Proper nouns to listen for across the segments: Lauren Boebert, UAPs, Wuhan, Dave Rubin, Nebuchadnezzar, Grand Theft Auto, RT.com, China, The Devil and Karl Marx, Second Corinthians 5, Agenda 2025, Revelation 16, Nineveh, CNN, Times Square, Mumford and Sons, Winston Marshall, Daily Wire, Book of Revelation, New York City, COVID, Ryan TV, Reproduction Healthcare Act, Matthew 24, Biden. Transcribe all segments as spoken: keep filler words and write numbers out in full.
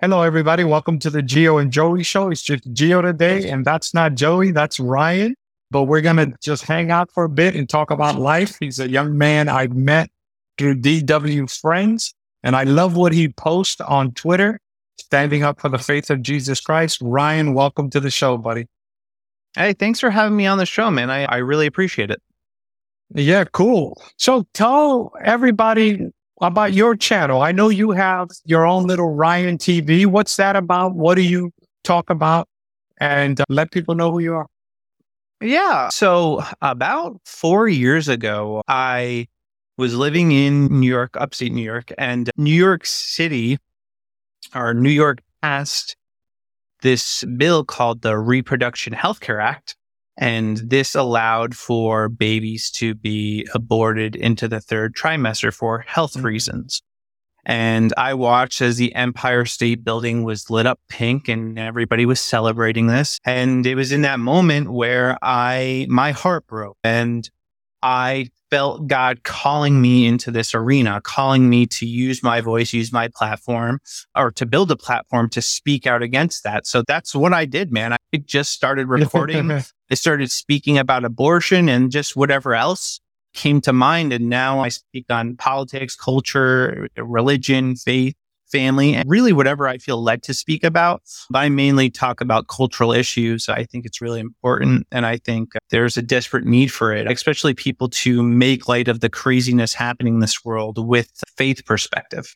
Hello, everybody. Welcome to the Gio and Joey Show. It's just Gio today, and that's not Joey, that's Ryan. But we're going to just hang out for a bit and talk about life. He's a young man I met through D W Friends, and I love what he posts on Twitter, standing up for the faith of Jesus Christ. Ryan, welcome to the show, buddy. Hey, thanks for having me on the show, man. I, I really appreciate it. Yeah, cool. So tell everybody about your channel. I know you have your own little Ryan T V. What's that about? What do you talk about? And uh, let people know who you are. Yeah. So about four years ago, I was living in New York, upstate New York, and New York City, or New York, passed this bill called the Reproduction Healthcare Act. And this allowed for babies to be aborted into the third trimester for health reasons. And I watched as the Empire State Building was lit up pink and everybody was celebrating this. And it was in that moment where I, my heart broke and I felt God calling me into this arena, calling me to use my voice, use my platform, or to build a platform to speak out against that. So that's what I did, man. I just started recording. I started speaking about abortion and just whatever else came to mind. And now I speak on politics, culture, religion, faith, family, and really whatever I feel led to speak about. But I mainly talk about cultural issues. I think it's really important. And I think there's a desperate need for it, especially people to make light of the craziness happening in this world with faith perspective.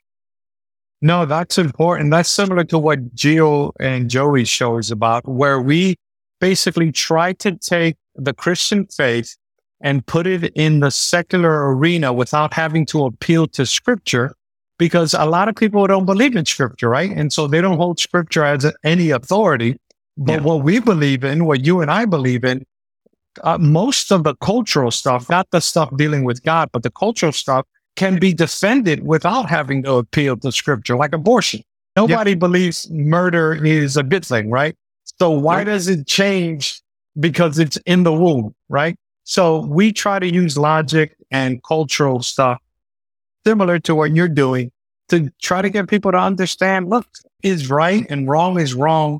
No, that's important. That's similar to what Gio and Joey's show is about, where we basically try to take the Christian faith and put it in the secular arena without having to appeal to scripture. Because a lot of people don't believe in scripture, right? And so they don't hold scripture as any authority. But yeah. What we believe in, what you and I believe in, uh, most of the cultural stuff, not the stuff dealing with God, but the cultural stuff can be defended without having to appeal to scripture, like abortion. Nobody yeah. believes murder is a good thing, right? So why right. does it change? Because it's in the womb, right? So we try to use logic and cultural stuff similar to what you're doing, to try to get people to understand, look, is right and wrong is wrong.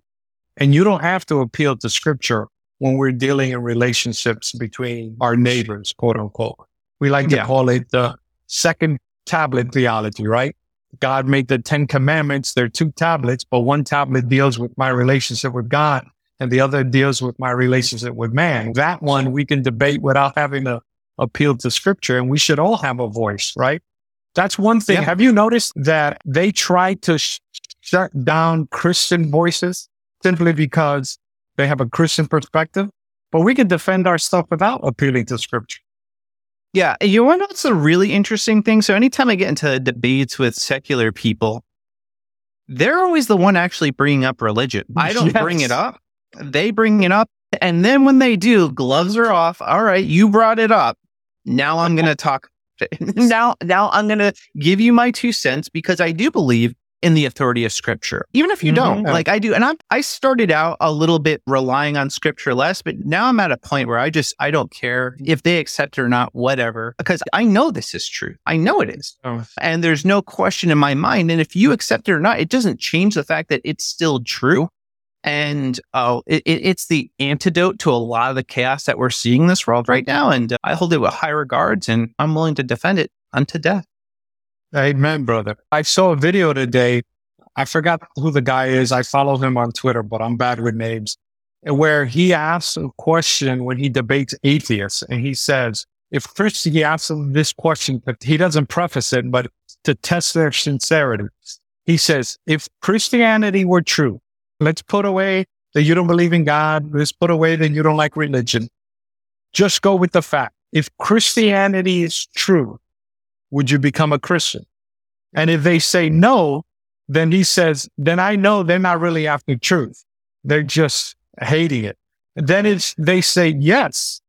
And you don't have to appeal to scripture when we're dealing in relationships between our neighbors, quote unquote. We like to yeah. call it the second tablet theology, right? God made the Ten Commandments. There are two tablets, but one tablet deals with my relationship with God and the other deals with my relationship with man. That one we can debate without having to appeal to scripture, and we should all have a voice, right? That's one thing. Yep. Have you noticed that they try to sh- shut down Christian voices simply because they have a Christian perspective? But we can defend our stuff without appealing to scripture. Yeah. You know what's a really interesting thing? So anytime I get into debates with secular people, they're always the one actually bringing up religion. I don't yes. bring it up. They bring it up. And then when they do, gloves are off. All right, you brought it up. Now I'm going to talk. Now, now I'm going to give you my two cents because I do believe in the authority of scripture, even if you mm-hmm. don't like I do. And I'm, I started out a little bit relying on scripture less, but now I'm at a point where I just, I don't care if they accept it or not, whatever, because I know this is true. I know it is. Oh. And there's no question in my mind. And if you accept it or not, it doesn't change the fact that it's still true. And uh, it, it's the antidote to a lot of the chaos that we're seeing in this world right now. And uh, I hold it with high regards, and I'm willing to defend it unto death. Amen, brother. I saw a video today. I forgot who the guy is. I follow him on Twitter, but I'm bad with names. Where he asks a question when he debates atheists. And he says, if Christian, he asks them this question, but he doesn't preface it, but to test their sincerity. He says, if Christianity were true, let's put away that you don't believe in God. Let's put away that you don't like religion. Just go with the fact. If Christianity is true, would you become a Christian? And if they say no, then he says, then I know they're not really after truth. They're just hating it. And then if they say yes,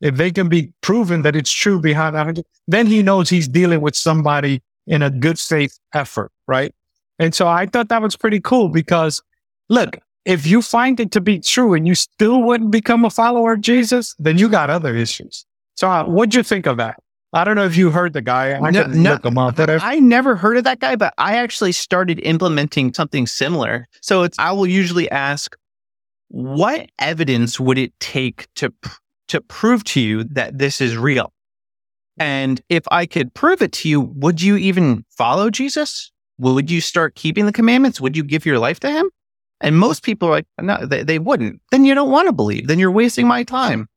if they can be proven that it's true behind that, then he knows he's dealing with somebody in a good faith effort, right? And so I thought that was pretty cool because look, if you find it to be true and you still wouldn't become a follower of Jesus, then you got other issues. So uh, what'd you think of that? I don't know if you heard the guy. I no, no, look him up, I never heard of that guy, but I actually started implementing something similar. So it's, I will usually ask, what evidence would it take to to prove to you that this is real? And if I could prove it to you, would you even follow Jesus? Would you start keeping the commandments? Would you give your life to him? And most people are like, no, they, they wouldn't. Then you don't want to believe. Then you're wasting my time.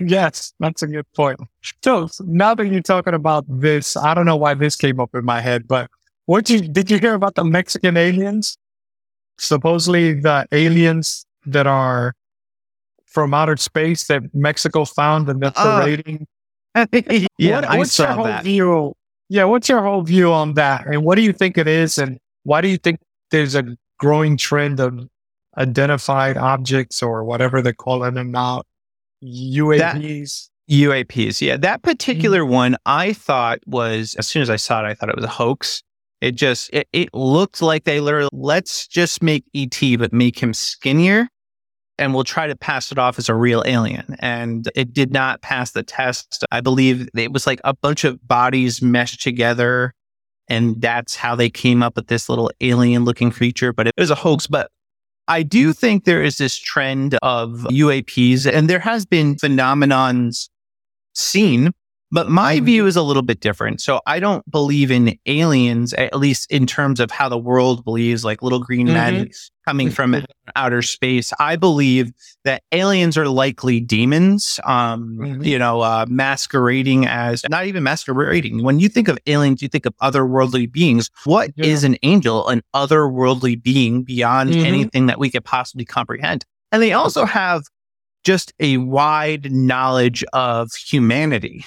Yes, that's a good point. So now that you're talking about this, I don't know why this came up in my head, but what you, did you hear about the Mexican aliens? Supposedly the aliens that are from outer space that Mexico found and that's uh, raiding. Yeah, what, I what's saw your whole that. View, yeah, what's your whole view on that? And what do you think it is? And why do you think there's a growing trend of identified objects or whatever they're calling them now? U A Ps. That, U A Ps. Yeah. That particular one I thought was, as soon as I saw it, I thought it was a hoax. It just, it, it looked like they literally, let's just make E T, but make him skinnier and we'll try to pass it off as a real alien. And it did not pass the test. I believe it was like a bunch of bodies meshed together. And that's how they came up with this little alien looking creature. But it was a hoax. But I do think there is this trend of U A Ps, and there has been phenomenons seen, but my view is a little bit different. So I don't believe in aliens, at least in terms of how the world believes, like little green mm-hmm. men coming from outer space. I believe that aliens are likely demons, um, mm-hmm. you know, uh, masquerading as, not even masquerading. When you think of aliens, you think of otherworldly beings. What yeah. is an angel, an otherworldly being beyond mm-hmm. anything that we could possibly comprehend? And they also have just a wide knowledge of humanity.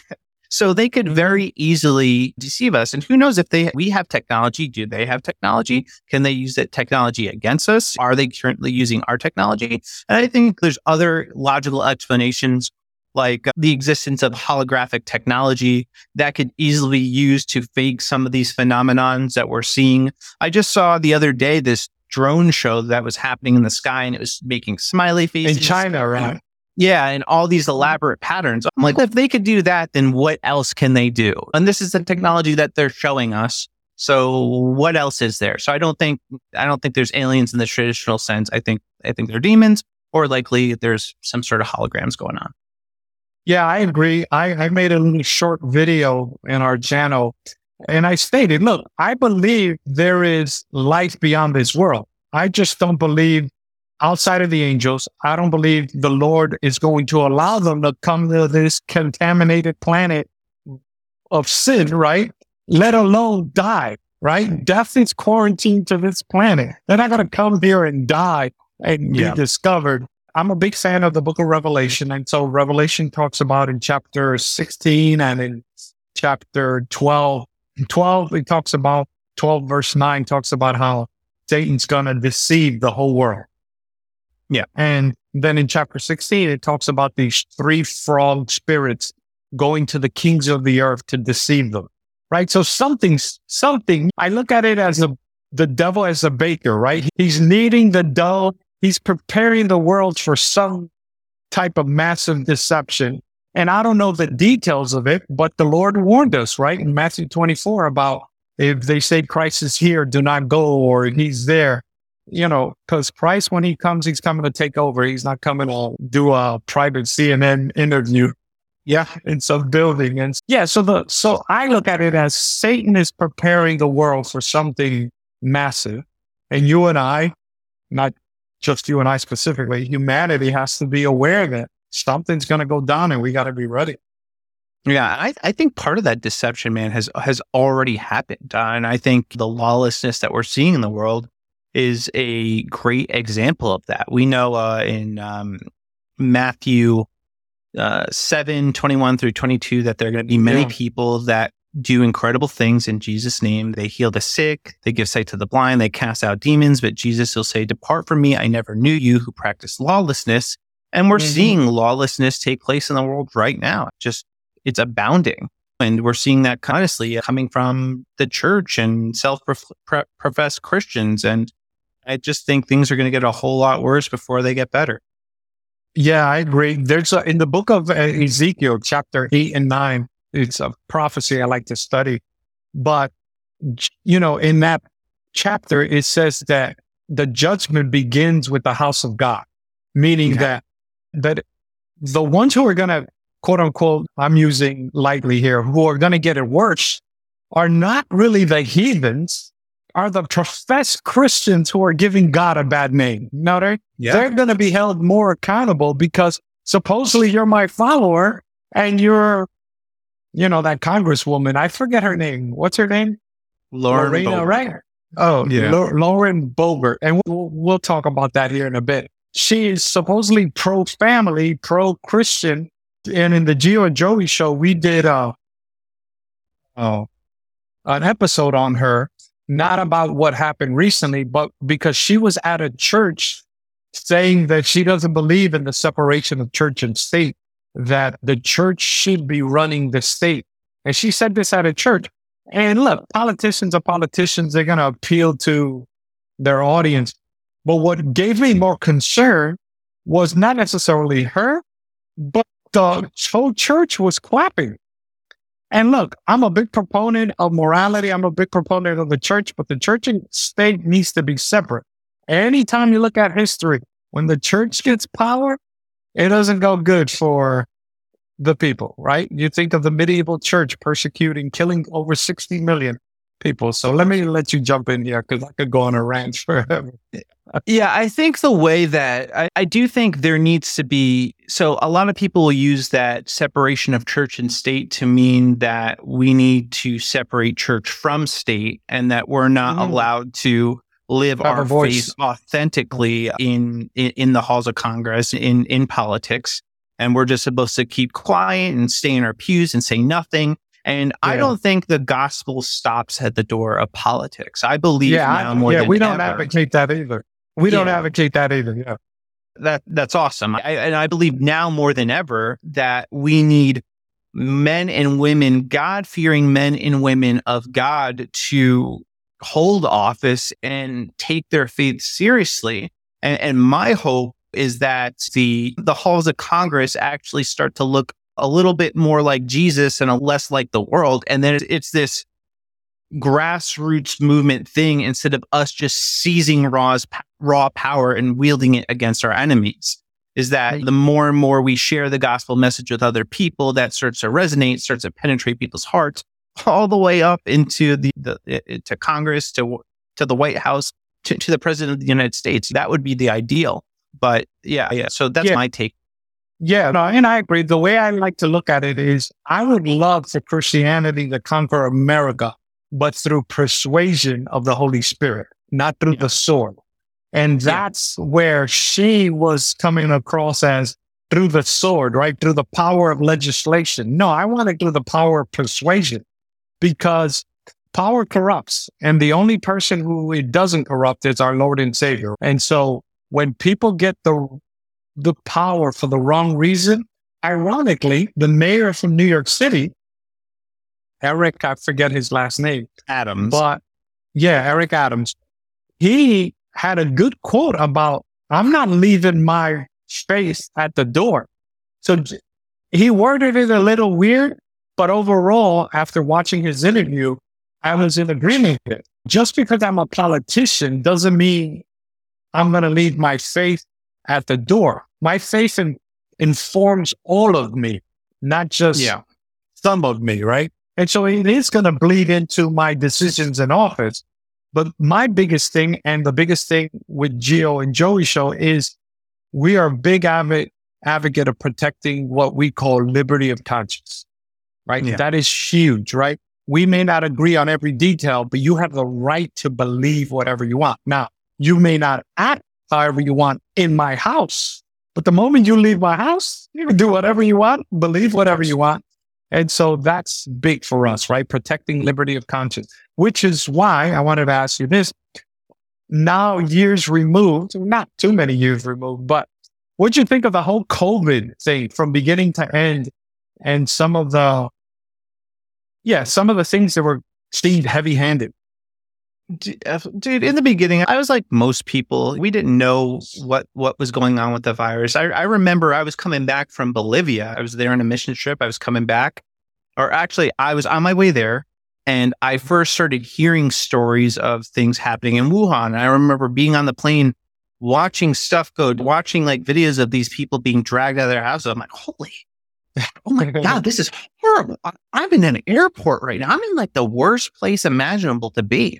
So they could very easily deceive us. And who knows if they we have technology. Do they have technology? Can they use that technology against us? Are they currently using our technology? And I think there's other logical explanations, like the existence of holographic technology that could easily be used to fake some of these phenomenons that we're seeing. I just saw the other day this drone show that was happening in the sky, and it was making smiley faces. In China, right? Yeah, and all these elaborate patterns. I'm like, if they could do that, then what else can they do? And this is the technology that they're showing us. So what else is there? So I don't think I don't think there's aliens in the traditional sense. I think I think they're demons, or likely there's some sort of holograms going on. Yeah, I agree. I, I made a little short video in our channel, and I stated, look, I believe there is life beyond this world. I just don't believe outside of the angels, I don't believe the Lord is going to allow them to come to this contaminated planet of sin, right? Let alone die, right? Death is quarantined to this planet. They're not going to come here and die and yeah. be discovered. I'm a big fan of the Book of Revelation. And so Revelation talks about in chapter sixteen and in chapter twelve. In twelve, it talks about, twelve verse nine talks about how Satan's going to deceive the whole world. Yeah. And then in chapter sixteen, it talks about these three frog spirits going to the kings of the earth to deceive them, right? So something, something, I look at it as a, the devil as a baker, right? He's kneading the dough. He's preparing the world for some type of massive deception. And I don't know the details of it, but the Lord warned us, right? In Matthew twenty-four about if they say Christ is here, do not go, or he's there. You know, because Christ, when he comes, he's coming to take over. He's not coming to do a private C N N interview, yeah, in some building. And yeah, so the so I look at it as Satan is preparing the world for something massive. And you and I, not just you and I specifically, humanity has to be aware that something's going to go down and we got to be ready. Yeah, I, I think part of that deception, man, has, has already happened. Uh, and I think the lawlessness that we're seeing in the world is a great example of that. We know uh, in um, Matthew uh, seven twenty-one through twenty-two that there are going to be many yeah. people that do incredible things in Jesus' name. They heal the sick, they give sight to the blind, they cast out demons, but Jesus will say, "Depart from me, I never knew you who practice lawlessness." And we're mm-hmm. seeing lawlessness take place in the world right now. Just, it's abounding. And we're seeing that, honestly, coming from the church and self-professed Christians. And I just think things are going to get a whole lot worse before they get better. Yeah, I agree. There's a, in the book of Ezekiel, chapter eight and nine, it's a prophecy I like to study. But, you know, in that chapter, it says that the judgment begins with the house of God, meaning yeah. that that the ones who are going to, quote unquote, I'm using lightly here, who are going to get it worse are not really the heathens, are the professed Christians who are giving God a bad name. Now, they're, yeah. they're going to be held more accountable because supposedly you're my follower and you're, you know, that congresswoman, I forget her name. What's her name? Lauren Boebert. Right? Oh, yeah. Lo- Lauren Boebert. And we'll, we'll talk about that here in a bit. She is supposedly pro-family, pro-Christian. And in the Gio and Joey Show, we did uh, oh, an episode on her, not about what happened recently, but because she was at a church saying that she doesn't believe in the separation of church and state, that the church should be running the state. And she said this at a church. And look, politicians are politicians. They're going to appeal to their audience. But what gave me more concern was not necessarily her, but the whole church was clapping. And look, I'm a big proponent of morality. I'm a big proponent of the church, but the church and state needs to be separate. Anytime you look at history, when the church gets power, it doesn't go good for the people, right? You think of the medieval church persecuting, killing over sixty million people. So let me let you jump in here because I could go on a rant forever. Yeah, I think the way that I, I do think there needs to be, so a lot of people will use that separation of church and state to mean that we need to separate church from state and that we're not mm. allowed to live Have our faith authentically in, in in the halls of Congress, in in politics. And we're just supposed to keep quiet and stay in our pews and say nothing. And yeah. I don't think the gospel stops at the door of politics. I believe yeah, now more yeah, than ever. Yeah, we don't ever. advocate that either. We yeah. don't advocate that either, yeah. That, that's awesome. I, and I believe now more than ever that we need men and women, God-fearing men and women of God to hold office and take their faith seriously. And, and my hope is that the the halls of Congress actually start to look a little bit more like Jesus and a less like the world. And then it's this grassroots movement thing instead of us just seizing raw, raw power and wielding it against our enemies. Is that the more and more we share the gospel message with other people, that starts to resonate, starts to penetrate people's hearts all the way up into the, the to Congress, to to the White House, to, to the President of the United States. That would be the ideal. But yeah, yeah. So that's yeah. my take. Yeah, no, and I agree. The way I like to look at it is I would love for Christianity to conquer America, but through persuasion of the Holy Spirit, not through yeah. the sword. And that's yeah. where she was coming across as through the sword, right? Through the power of legislation. No, I want it through the power of persuasion because power corrupts. And the only person who it doesn't corrupt is our Lord and Savior. And so when people get the the power for the wrong reason, ironically, the mayor from New York City, Eric, I forget his last name. Adams. But yeah, Eric Adams. He had a good quote about, I'm not leaving my faith at the door. So he worded it a little weird, but overall, after watching his interview, I was in agreement with it. Just because I'm a politician doesn't mean I'm going to leave my faith at the door. My faith in, informs all of me, not just yeah. some of me, right? And so it is going to bleed into my decisions in office. But my biggest thing and the biggest thing with Gio and Joey Show is we are a big av- advocate of protecting what we call liberty of conscience, right? Yeah. That is huge, right? We may not agree on every detail, but you have the right to believe whatever you want. Now, you may not act however you want in my house, but the moment you leave my house, you can do whatever you want, believe whatever you want. And so that's big for us, right? Protecting liberty of conscience, which is why I wanted to ask you this. Now, years removed, not too many years removed, but what'd you think of the whole COVID thing from beginning to end and some of the, yeah, some of the things that were seen heavy-handed? Dude, in the beginning, I was like most people. We didn't know what, what was going on with the virus. I, I remember I was coming back from Bolivia. I was there on a mission trip. I was coming back or actually I was on my way there and I first started hearing stories of things happening in Wuhan. And I remember being on the plane, watching stuff go, watching like videos of these people being dragged out of their houses. I'm like, holy, oh my God, this is horrible. I'm in an airport right now. I'm in like the worst place imaginable to be.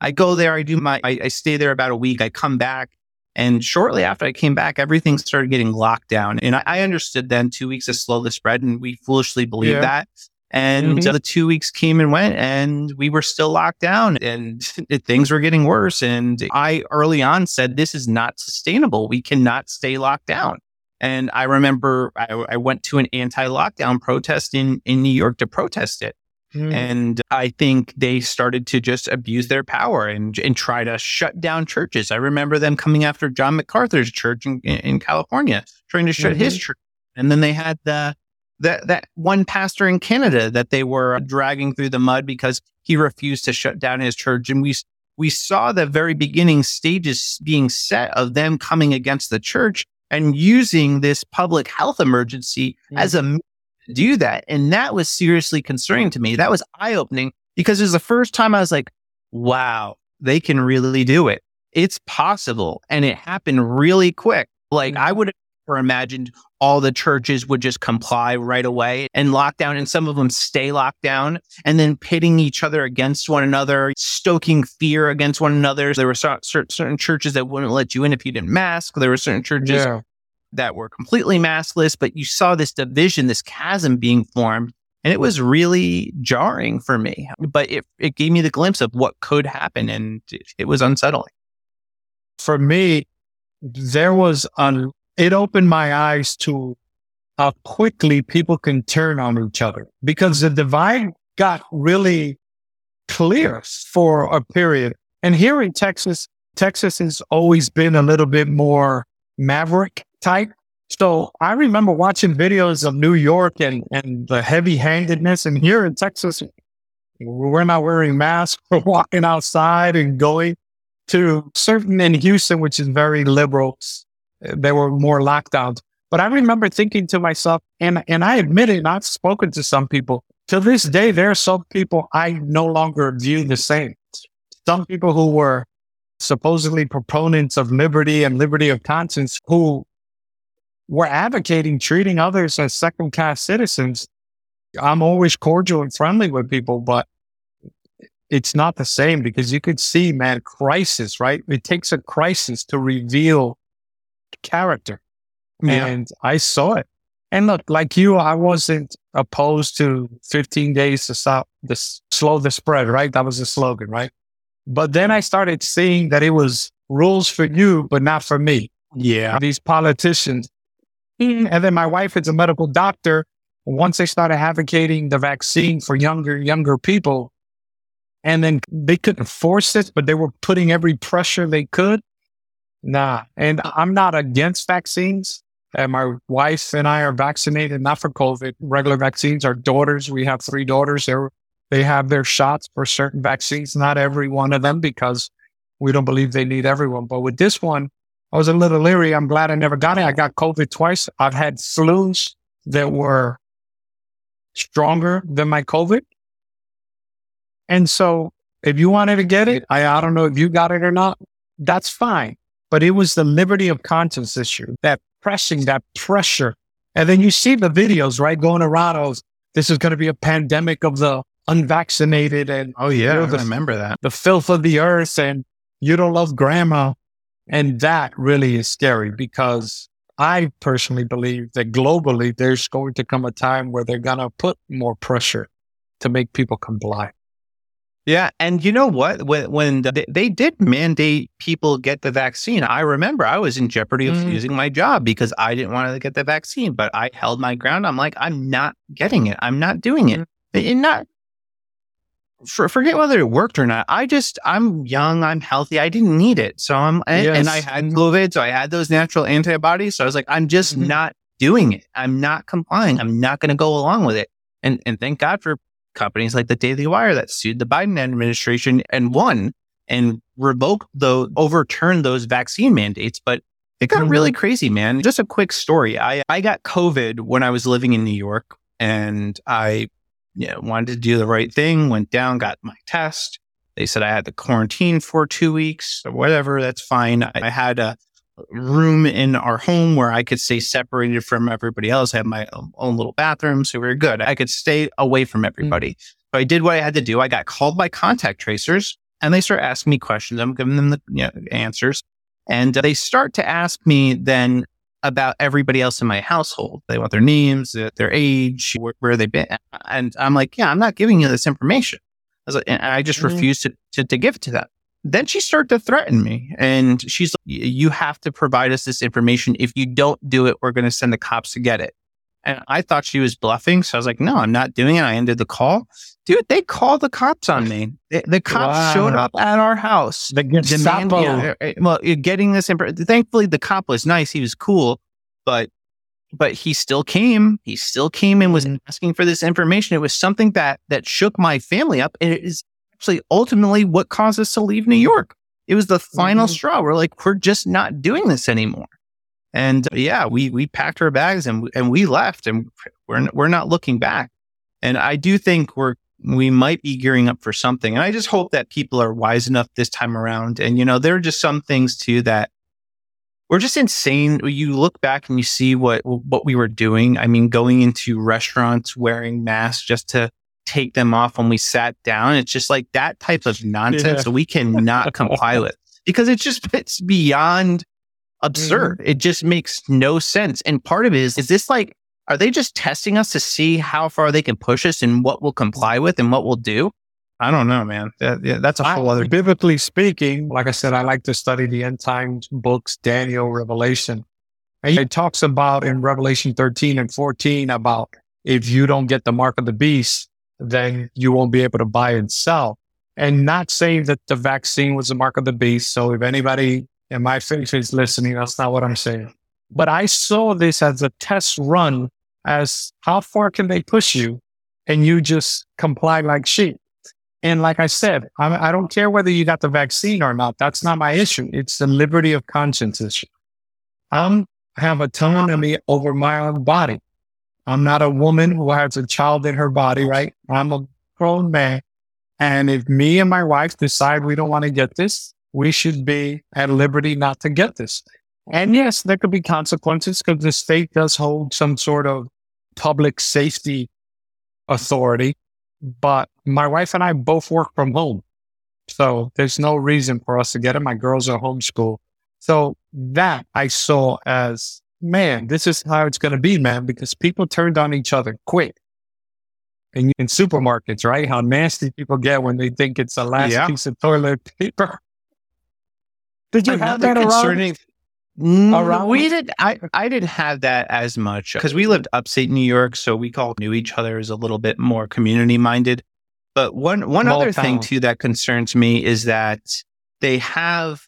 I go there, I do my, I, I stay there about a week. I come back. And shortly after I came back, everything started getting locked down. And I, I understood then two weeks to slow the spread, and we foolishly believed yeah. that. And mm-hmm. the two weeks came and went, and we were still locked down, and it, things were getting worse. And I early on said, this is not sustainable. We cannot stay locked down. And I remember I, I went to an anti-lockdown protest in, in New York to protest it. Mm. And I think they started to just abuse their power and and try to shut down churches. I remember them coming after John MacArthur's church in, in California, trying to shut mm-hmm. his church. And then they had the that that one pastor in Canada that they were dragging through the mud because he refused to shut down his church. And we we saw the very beginning stages being set of them coming against the church and using this public health emergency mm. as a do that. And that was seriously concerning to me. That was eye-opening because it was the first time I was like, wow, they can really do it. It's possible. And it happened really quick. Like I would have never imagined all the churches would just comply right away and lock down, and some of them stay locked down and then pitting each other against one another, stoking fear against one another. There were certain churches that wouldn't let you in if you didn't mask. There were certain churches yeah. that were completely maskless, but you saw this division, this chasm being formed, and it was really jarring for me. But it, it gave me the glimpse of what could happen, and it, it was unsettling. For me, there was, a, it opened my eyes to how quickly people can turn on each other, because the divide got really clear for a period. And here in Texas, Texas has always been a little bit more maverick type. So I remember watching videos of New York and, and the heavy-handedness. And here in Texas, we're not wearing masks. We're walking outside and going to certain in Houston, which is very liberal. There were more lockdowns. But I remember thinking to myself, and, and I admit it, and I've spoken to some people. To this day, there are some people I no longer view the same. Some people who were supposedly proponents of liberty and liberty of conscience who were advocating treating others as second-class citizens. I'm always cordial and friendly with people, but it's not the same because you could see, man, crisis, right? It takes a crisis to reveal character. Yeah. And I saw it. And look, like you, I wasn't opposed to fifteen days to stop the, slow the spread, right? That was the slogan, right? But then I started seeing that it was rules for you, but not for me. Yeah. These politicians. And then my wife is a medical doctor. Once they started advocating the vaccine for younger, younger people, and then they couldn't force it, but they were putting every pressure they could. Nah. And I'm not against vaccines. And my wife and I are vaccinated, not for COVID, regular vaccines. Our daughters, we have three daughters. They're They have their shots for certain vaccines, not every one of them, because we don't believe they need everyone. But with this one, I was a little leery. I'm glad I never got it. I got COVID twice. I've had flus that were stronger than my COVID. And so if you wanted to get it, I, I don't know if you got it or not, that's fine. But it was the liberty of conscience issue, that pressing, that pressure. And then you see the videos, right, going around, oh, this is going to be a pandemic of the unvaccinated, and oh yeah, you know, the, I remember that the filth of the earth, and you don't love grandma, and that really is scary because I personally believe that globally there's going to come a time where they're gonna put more pressure to make people comply. Yeah, and you know what? When when the, they did mandate people get the vaccine, I remember I was in jeopardy of mm. losing my job because I didn't want to get the vaccine, but I held my ground. I'm like, I'm not getting it. I'm not doing it. Mm. And not. For, forget whether it worked or not. I just, I'm young, I'm healthy. I didn't need it. So I'm, and, yes. and I had COVID. So I had those natural antibodies. So I was like, I'm just mm-hmm. not doing it. I'm not complying. I'm not going to go along with it. And and thank God for companies like the Daily Wire that sued the Biden administration and won and revoked the, overturned those vaccine mandates. But it got mm-hmm. really crazy, man. Just a quick story. I, I got COVID when I was living in New York, and I you know, wanted to do the right thing, went down, got my test. They said I had to quarantine for two weeks or whatever. That's fine. I had a room in our home where I could stay separated from everybody else. I had my own little bathroom, so we were good. I could stay away from everybody. Mm-hmm. So I did what I had to do. I got called by contact tracers, and they start asking me questions. I'm giving them the you know, answers. And they start to ask me then about everybody else in my household. They want their names, their age, where, where they've been. And I'm like, yeah, I'm not giving you this information. I was like, and I just mm-hmm. refused to, to, to give it to them. Then she started to threaten me. And she's like, you have to provide us this information. If you don't do it, we're going to send the cops to get it. And I thought she was bluffing. So I was like, no, I'm not doing it. I ended the call. Dude, they called the cops on me. The, the cops wow. showed up at our house. The Gestapo. Demand, yeah, well, getting this information. Thankfully, the cop was nice. He was cool. But but he still came. He still came and was asking for this information. It was something that that shook my family up. And it is actually ultimately what caused us to leave New York. It was the final mm-hmm. straw. We're like, we're just not doing this anymore. And uh, yeah, we we packed our bags and and we left. And we're we're not looking back. And I do think we're we might be gearing up for something. And I just hope that people are wise enough this time around. And, you know, there are just some things too that were just insane. You look back and you see what, what we were doing. I mean, going into restaurants, wearing masks just to take them off when we sat down. It's just like that type of nonsense yeah. that we cannot comply with because it's just, it's beyond absurd. Mm-hmm. It just makes no sense. And part of it is, is this like, are they just testing us to see how far they can push us and what we'll comply with and what we'll do? I don't know, man. That, yeah, that's a whole I, other... Biblically speaking, like I said, I like to study the end times books, Daniel, Revelation. And it talks about in Revelation thirteen and fourteen about if you don't get the mark of the beast, then you won't be able to buy and sell. And not saying that the vaccine was the mark of the beast. So if anybody in my face is listening, that's not what I'm saying. But I saw this as a test run as how far can they push you? And you just comply like sheep. And like I said, I, I don't care whether you got the vaccine or not. That's not my issue. It's the liberty of conscience issue. I'm, I have autonomy over my own body. I'm not a woman who has a child in her body, right? I'm a grown man. And if me and my wife decide we don't want to get this, we should be at liberty not to get this. And yes, there could be consequences because the state does hold some sort of public safety authority. But my wife and I both work from home. So there's no reason for us to get it. My girls are homeschooled. So that I saw as, man, this is how it's going to be, man, because people turned on each other quick. In, in supermarkets, right? How nasty people get when they think it's the last yeah. piece of toilet paper. Did you have that around? Around? We did. I, I didn't have that as much because we lived upstate New York, so we all knew each other as a little bit more community minded. But one one Small other town. thing too that concerns me is that they have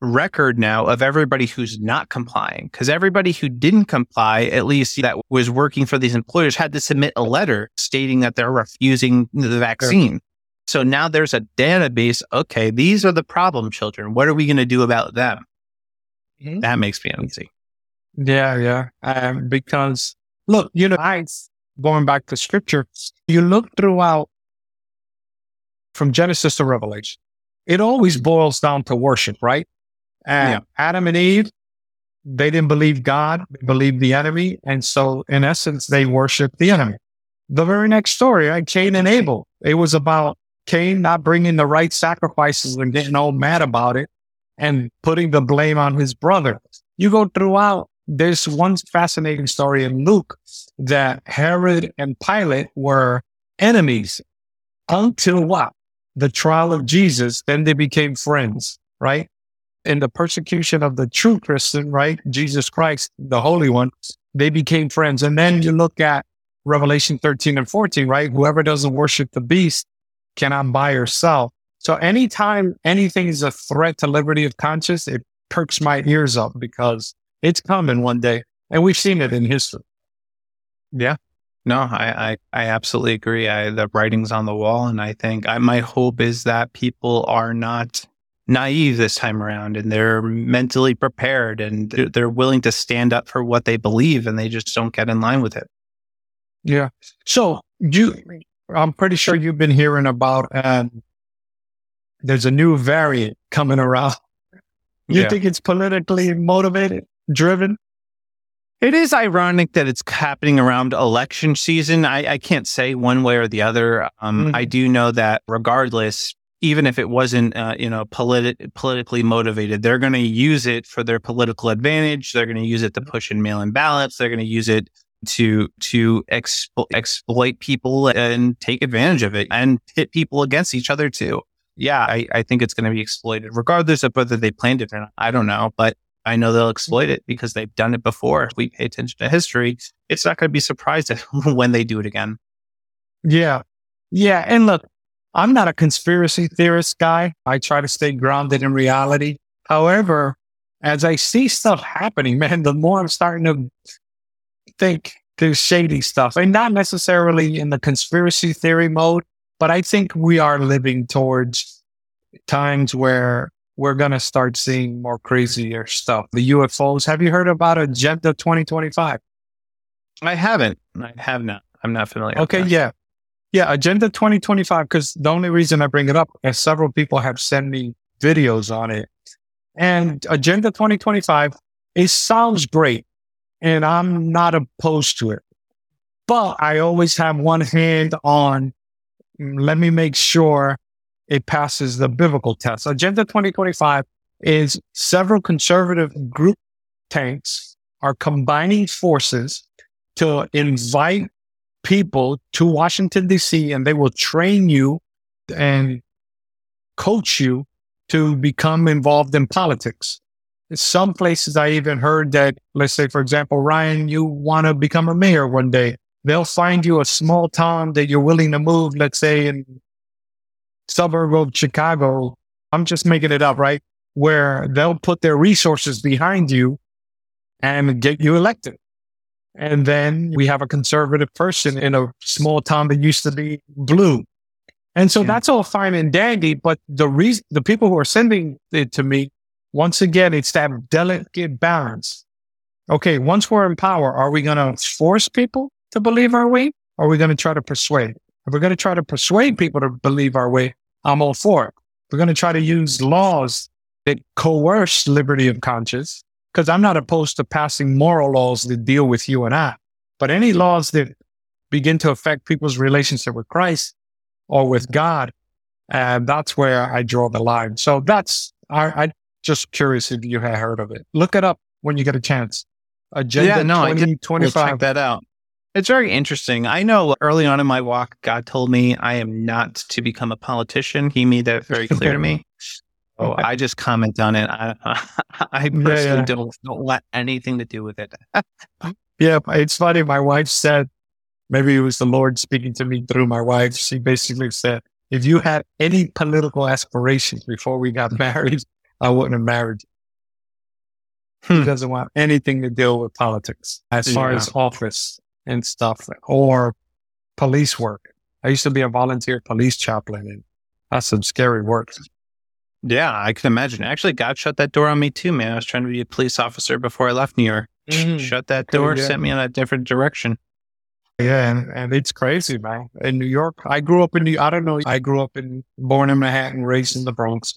record now of everybody who's not complying because everybody who didn't comply, at least that was working for these employers, had to submit a letter stating that they're refusing the vaccine. Sure. So now there's a database. Okay, these are the problem children. What are we going to do about them? Mm-hmm. That makes me uneasy. Yeah, yeah. Um, because, look, you know, I, going back to scripture, you look throughout from Genesis to Revelation, it always boils down to worship, right? And yeah. Adam and Eve, they didn't believe God, they believed the enemy. And so, in essence, they worshiped the enemy. The very next story, right? Cain and Abel, it was about Cain not bringing the right sacrifices and getting all mad about it. And putting the blame on his brother. You go throughout, there's one fascinating story in Luke that Herod and Pilate were enemies until what? The trial of Jesus, then they became friends, right? In the persecution of the true Christian, right? Jesus Christ, the Holy One, they became friends. And then you look at Revelation thirteen and fourteen, right? Whoever doesn't worship the beast cannot buy or sell. So anytime anything is a threat to liberty of conscience, it perks my ears up because it's coming one day. And we've seen it in history. Yeah. No, I, I, I absolutely agree. I, the writing's on the wall. And I think I, my hope is that people are not naive this time around and they're mentally prepared and they're, they're willing to stand up for what they believe and they just don't get in line with it. Yeah. So you... I'm pretty sure you've been hearing about, and there's a new variant coming around. You yeah. think it's politically motivated, driven? It is ironic that it's happening around election season. I, I can't say one way or the other. Um, mm-hmm. I do know that regardless, even if it wasn't uh, you know, politi- politically motivated, they're going to use it for their political advantage. They're going to use it to push in mail-in ballots. They're going to use it to to expo- exploit people and take advantage of it and pit people against each other too. Yeah, I, I think it's going to be exploited regardless of whether they planned it or not. I don't know, but I know they'll exploit it because they've done it before. If we pay attention to history, it's not going to be surprised at when they do it again. Yeah. Yeah. And look, I'm not a conspiracy theorist guy. I try to stay grounded in reality. However, as I see stuff happening, man, the more I'm starting to think there's shady stuff, and not necessarily in the conspiracy theory mode, but I think we are living towards times where we're going to start seeing more crazier stuff. The U F Os. Have you heard about Agenda twenty twenty-five? I haven't. I have not. I'm not familiar. Okay. With that. Yeah. Yeah. Agenda twenty twenty-five. Cause the only reason I bring it up is several people have sent me videos on it, and Agenda twenty twenty-five, it sounds great and I'm not opposed to it, but I always have one hand on, let me make sure it passes the biblical test. Agenda twenty twenty-five is several conservative group tanks are combining forces to invite people to Washington, D C, and they will train you and coach you to become involved in politics. In some places, I even heard that, let's say, for example, Ryan, you want to become a mayor one day. They'll find you a small town that you're willing to move, let's say, in suburb of Chicago, I'm just making it up, right? Where they'll put their resources behind you and get you elected. And then we have a conservative person in a small town that used to be blue. And so yeah. that's all fine and dandy, but the reason, the people who are sending it to me, once again, it's that delicate balance. Okay, once we're in power, are we going to force people to believe our way? Or are we going to try to persuade? If we're going to try to persuade people to believe our way, I'm all for it. We're going to try to use laws that coerce liberty of conscience, because I'm not opposed to passing moral laws that deal with you and I. But any laws that begin to affect people's relationship with Christ or with God, and that's where I draw the line. So that's, I, I'm just curious if you had heard of it. Look it up when you get a chance. Agenda yeah, no, twenty twenty-five. We'll check that out. It's very interesting. I know early on in my walk, God told me I am not to become a politician. He made that very clear to me. So okay. I just comment on it. I, I personally yeah, yeah. Don't, don't let anything to do with it. Yeah, it's funny. My wife said, maybe it was the Lord speaking to me through my wife. She basically said, if you had any political aspirations before we got married, I wouldn't have married you. Hmm. He doesn't want anything to deal with politics as yeah. far as office and stuff, or police work. I used to be a volunteer police chaplain, and that's some scary work. Yeah, I can imagine. Actually, God shut that door on me too, man. I was trying to be a police officer before I left New York. Mm-hmm. Shut that door, yeah. sent me in a different direction. Yeah, and, and it's crazy, man. In New York, I grew up in New I don't know. I grew up in, born in Manhattan, raised in the Bronx.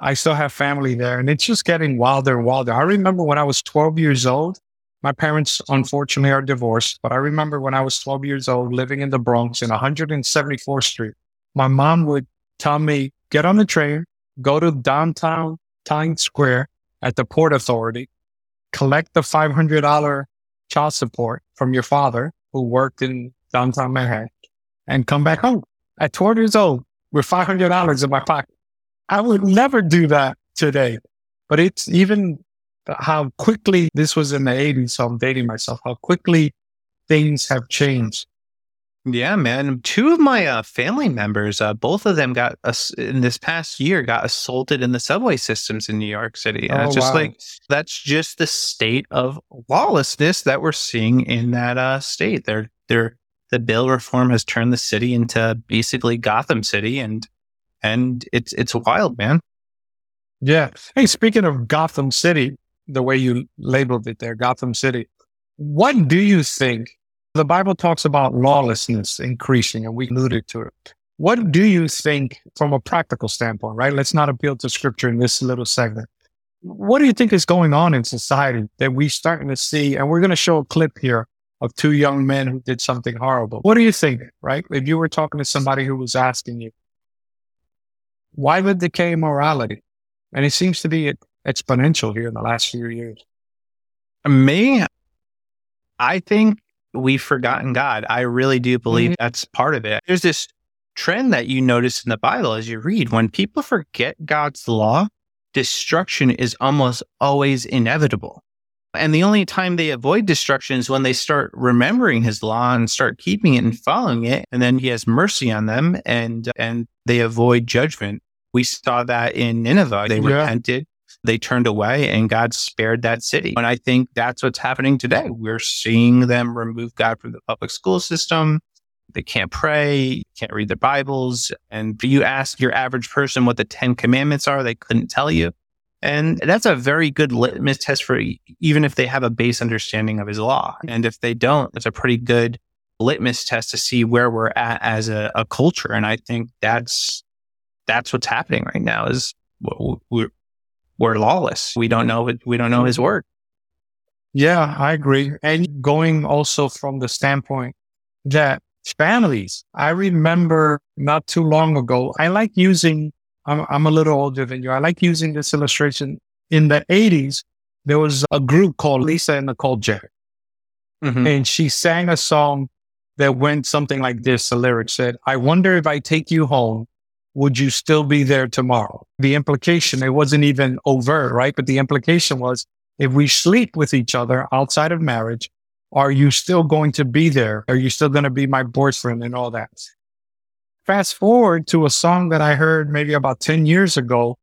I still have family there, and it's just getting wilder and wilder. I remember when I was twelve years old, my parents, unfortunately, are divorced, but I remember when I was twelve years old, living in the Bronx in one hundred seventy-fourth street, my mom would tell me, get on the train, go to downtown Times Square at the Port Authority, collect the five hundred dollars child support from your father, who worked in downtown Manhattan, and come back home at twelve years old with five hundred dollars in my pocket. I would never do that today, but it's even... how quickly, this was in the eighties, so I'm dating myself, how quickly things have changed. Yeah, man. Two of my uh, family members, uh, both of them got, ass- in this past year, got assaulted in the subway systems in New York City. And oh, it's just wow. like, that's just the state of lawlessness that we're seeing in that uh, state. They're, they're, the bail reform has turned the city into basically Gotham City, and and it's it's wild, man. Yeah. Hey, speaking of Gotham City, the way you labeled it there, Gotham City. What do you think The Bible talks about lawlessness increasing, and we alluded to it. What do you think from a practical standpoint, right? Let's not appeal to scripture in this little segment. What do you think is going on in society that we're starting to see? And we're going to show a clip here of two young men who did something horrible. What do you think, right? If you were talking to somebody who was asking you, why would decay morality? And it seems to be exponential here in the last few years. Me, I think we've forgotten God. I really do believe mm-hmm. that's part of it. There's this trend that you notice in the Bible as you read. When people forget God's law, destruction is almost always inevitable. And the only time they avoid destruction is when they start remembering his law and start keeping it and following it. And then he has mercy on them and and they avoid judgment. We saw that in Nineveh. They yeah. repented, they turned away, and God spared that city. And I think that's what's happening today. We're seeing them remove God from the public school system. They can't pray, can't read their Bibles. And if you ask your average person what the Ten Commandments are, they couldn't tell you. And that's a very good litmus test for even if they have a base understanding of his law. And if they don't, it's a pretty good litmus test to see where we're at as a, a culture. And I think that's that's what's happening right now is we're, we're lawless. We don't know we don't know his word. Yeah, I agree. And going also from the standpoint that families, I remember not too long ago, I like using I'm, I'm a little older than you. I like using this illustration. In the eighties, there was a group called Lisa and Nicole Jarrett. Mm-hmm. And she sang a song that went something like this. The lyric said, "I wonder if I take you home, would you still be there tomorrow?" The implication, it wasn't even overt, right? But the implication was, if we sleep with each other outside of marriage, are you still going to be there? Are you still going to be my boyfriend and all that? Fast forward to a song that I heard maybe about ten years ago,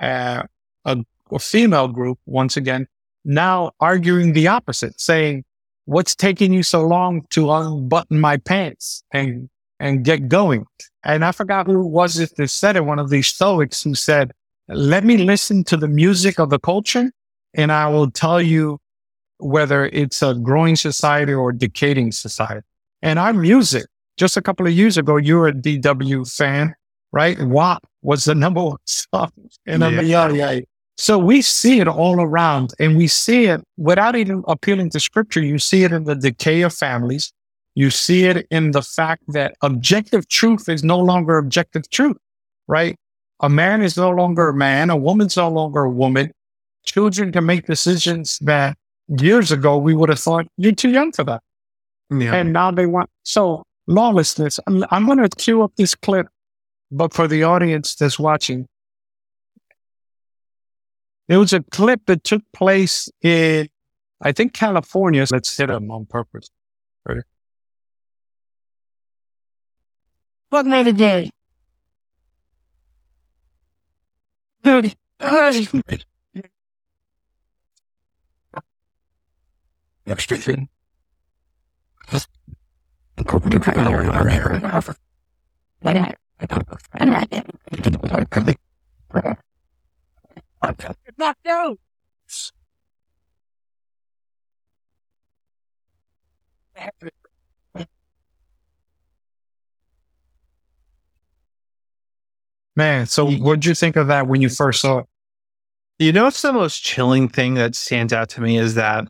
uh, a, a female group, once again, now arguing the opposite, saying, what's taking you so long to unbutton my pants and, and get going? And I forgot who was it that said it, one of these Stoics who said, let me listen to the music of the culture and I will tell you whether it's a growing society or a decaying society. And our music, just a couple of years ago, you were a D W fan, right? W A P was the number one song in the yeah. So we see it all around, and we see it without even appealing to scripture. You see it in the decay of families. You see it in the fact that objective truth is no longer objective truth, right? A man is no longer a man. A woman's no longer a woman. Children can make decisions that years ago we would have thought, you're too young for that. Yeah. And now they want... So... lawlessness. I'm, I'm going to cue up this clip, but for the audience that's watching, it was a clip that took place in, I think, California. Let's hit them on purpose. Ready? What made a day? Dude. Extra thing. Man, so what did you think of that when you first saw it? You know, it's the most chilling thing that stands out to me is that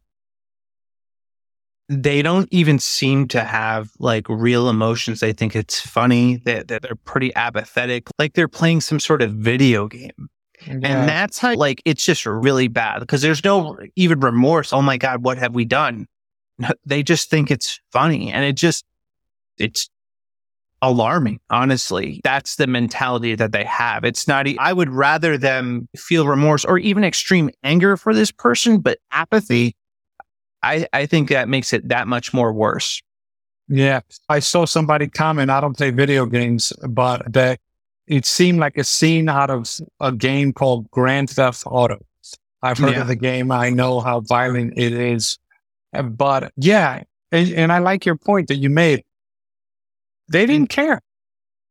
they don't even seem to have like real emotions. They think it's funny, that they, they're pretty apathetic, like they're playing some sort of video game. Yeah. And that's how, like, it's just really bad because there's no even remorse. Oh my God, what have we done? No, they just think it's funny. And it just, it's alarming, honestly. That's the mentality that they have. It's not, I would rather them feel remorse or even extreme anger for this person, but apathy. I, I think that makes it that much more worse. Yeah. I saw somebody comment, I don't play video games, but that it seemed like a scene out of a game called Grand Theft Auto. I've heard yeah. of the game. I know how violent it is. But yeah, and, and I like your point that you made. They didn't care.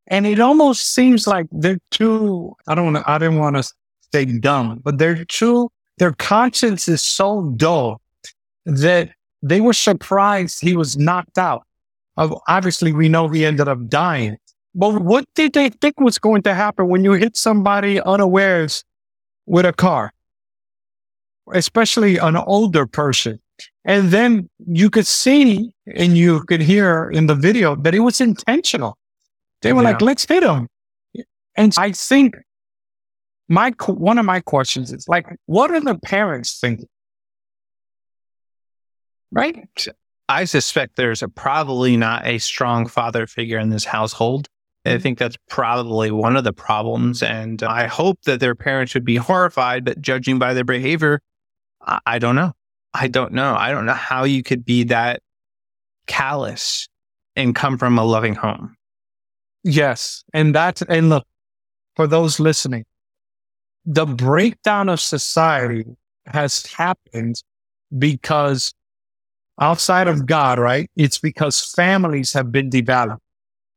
And it almost seems like they're too, I don't want I didn't want to say dumb, but they're too, their conscience is so dull that They were surprised he was knocked out. Obviously, we know he ended up dying. But what did they think was going to happen when you hit somebody unawares with a car, especially an older person? And then you could see and you could hear in the video that it was intentional. They were yeah. like, let's hit him. And I think my one of my questions is like, what are the parents thinking? Right? I suspect there's a probably not a strong father figure in this household. I think that's probably one of the problems. And I hope that their parents would be horrified, but judging by their behavior, I, I don't know. I don't know. I don't know how you could be that callous and come from a loving home. Yes. And that's, and look, for those listening, the breakdown of society has happened because outside of God, right? It's because families have been devalued,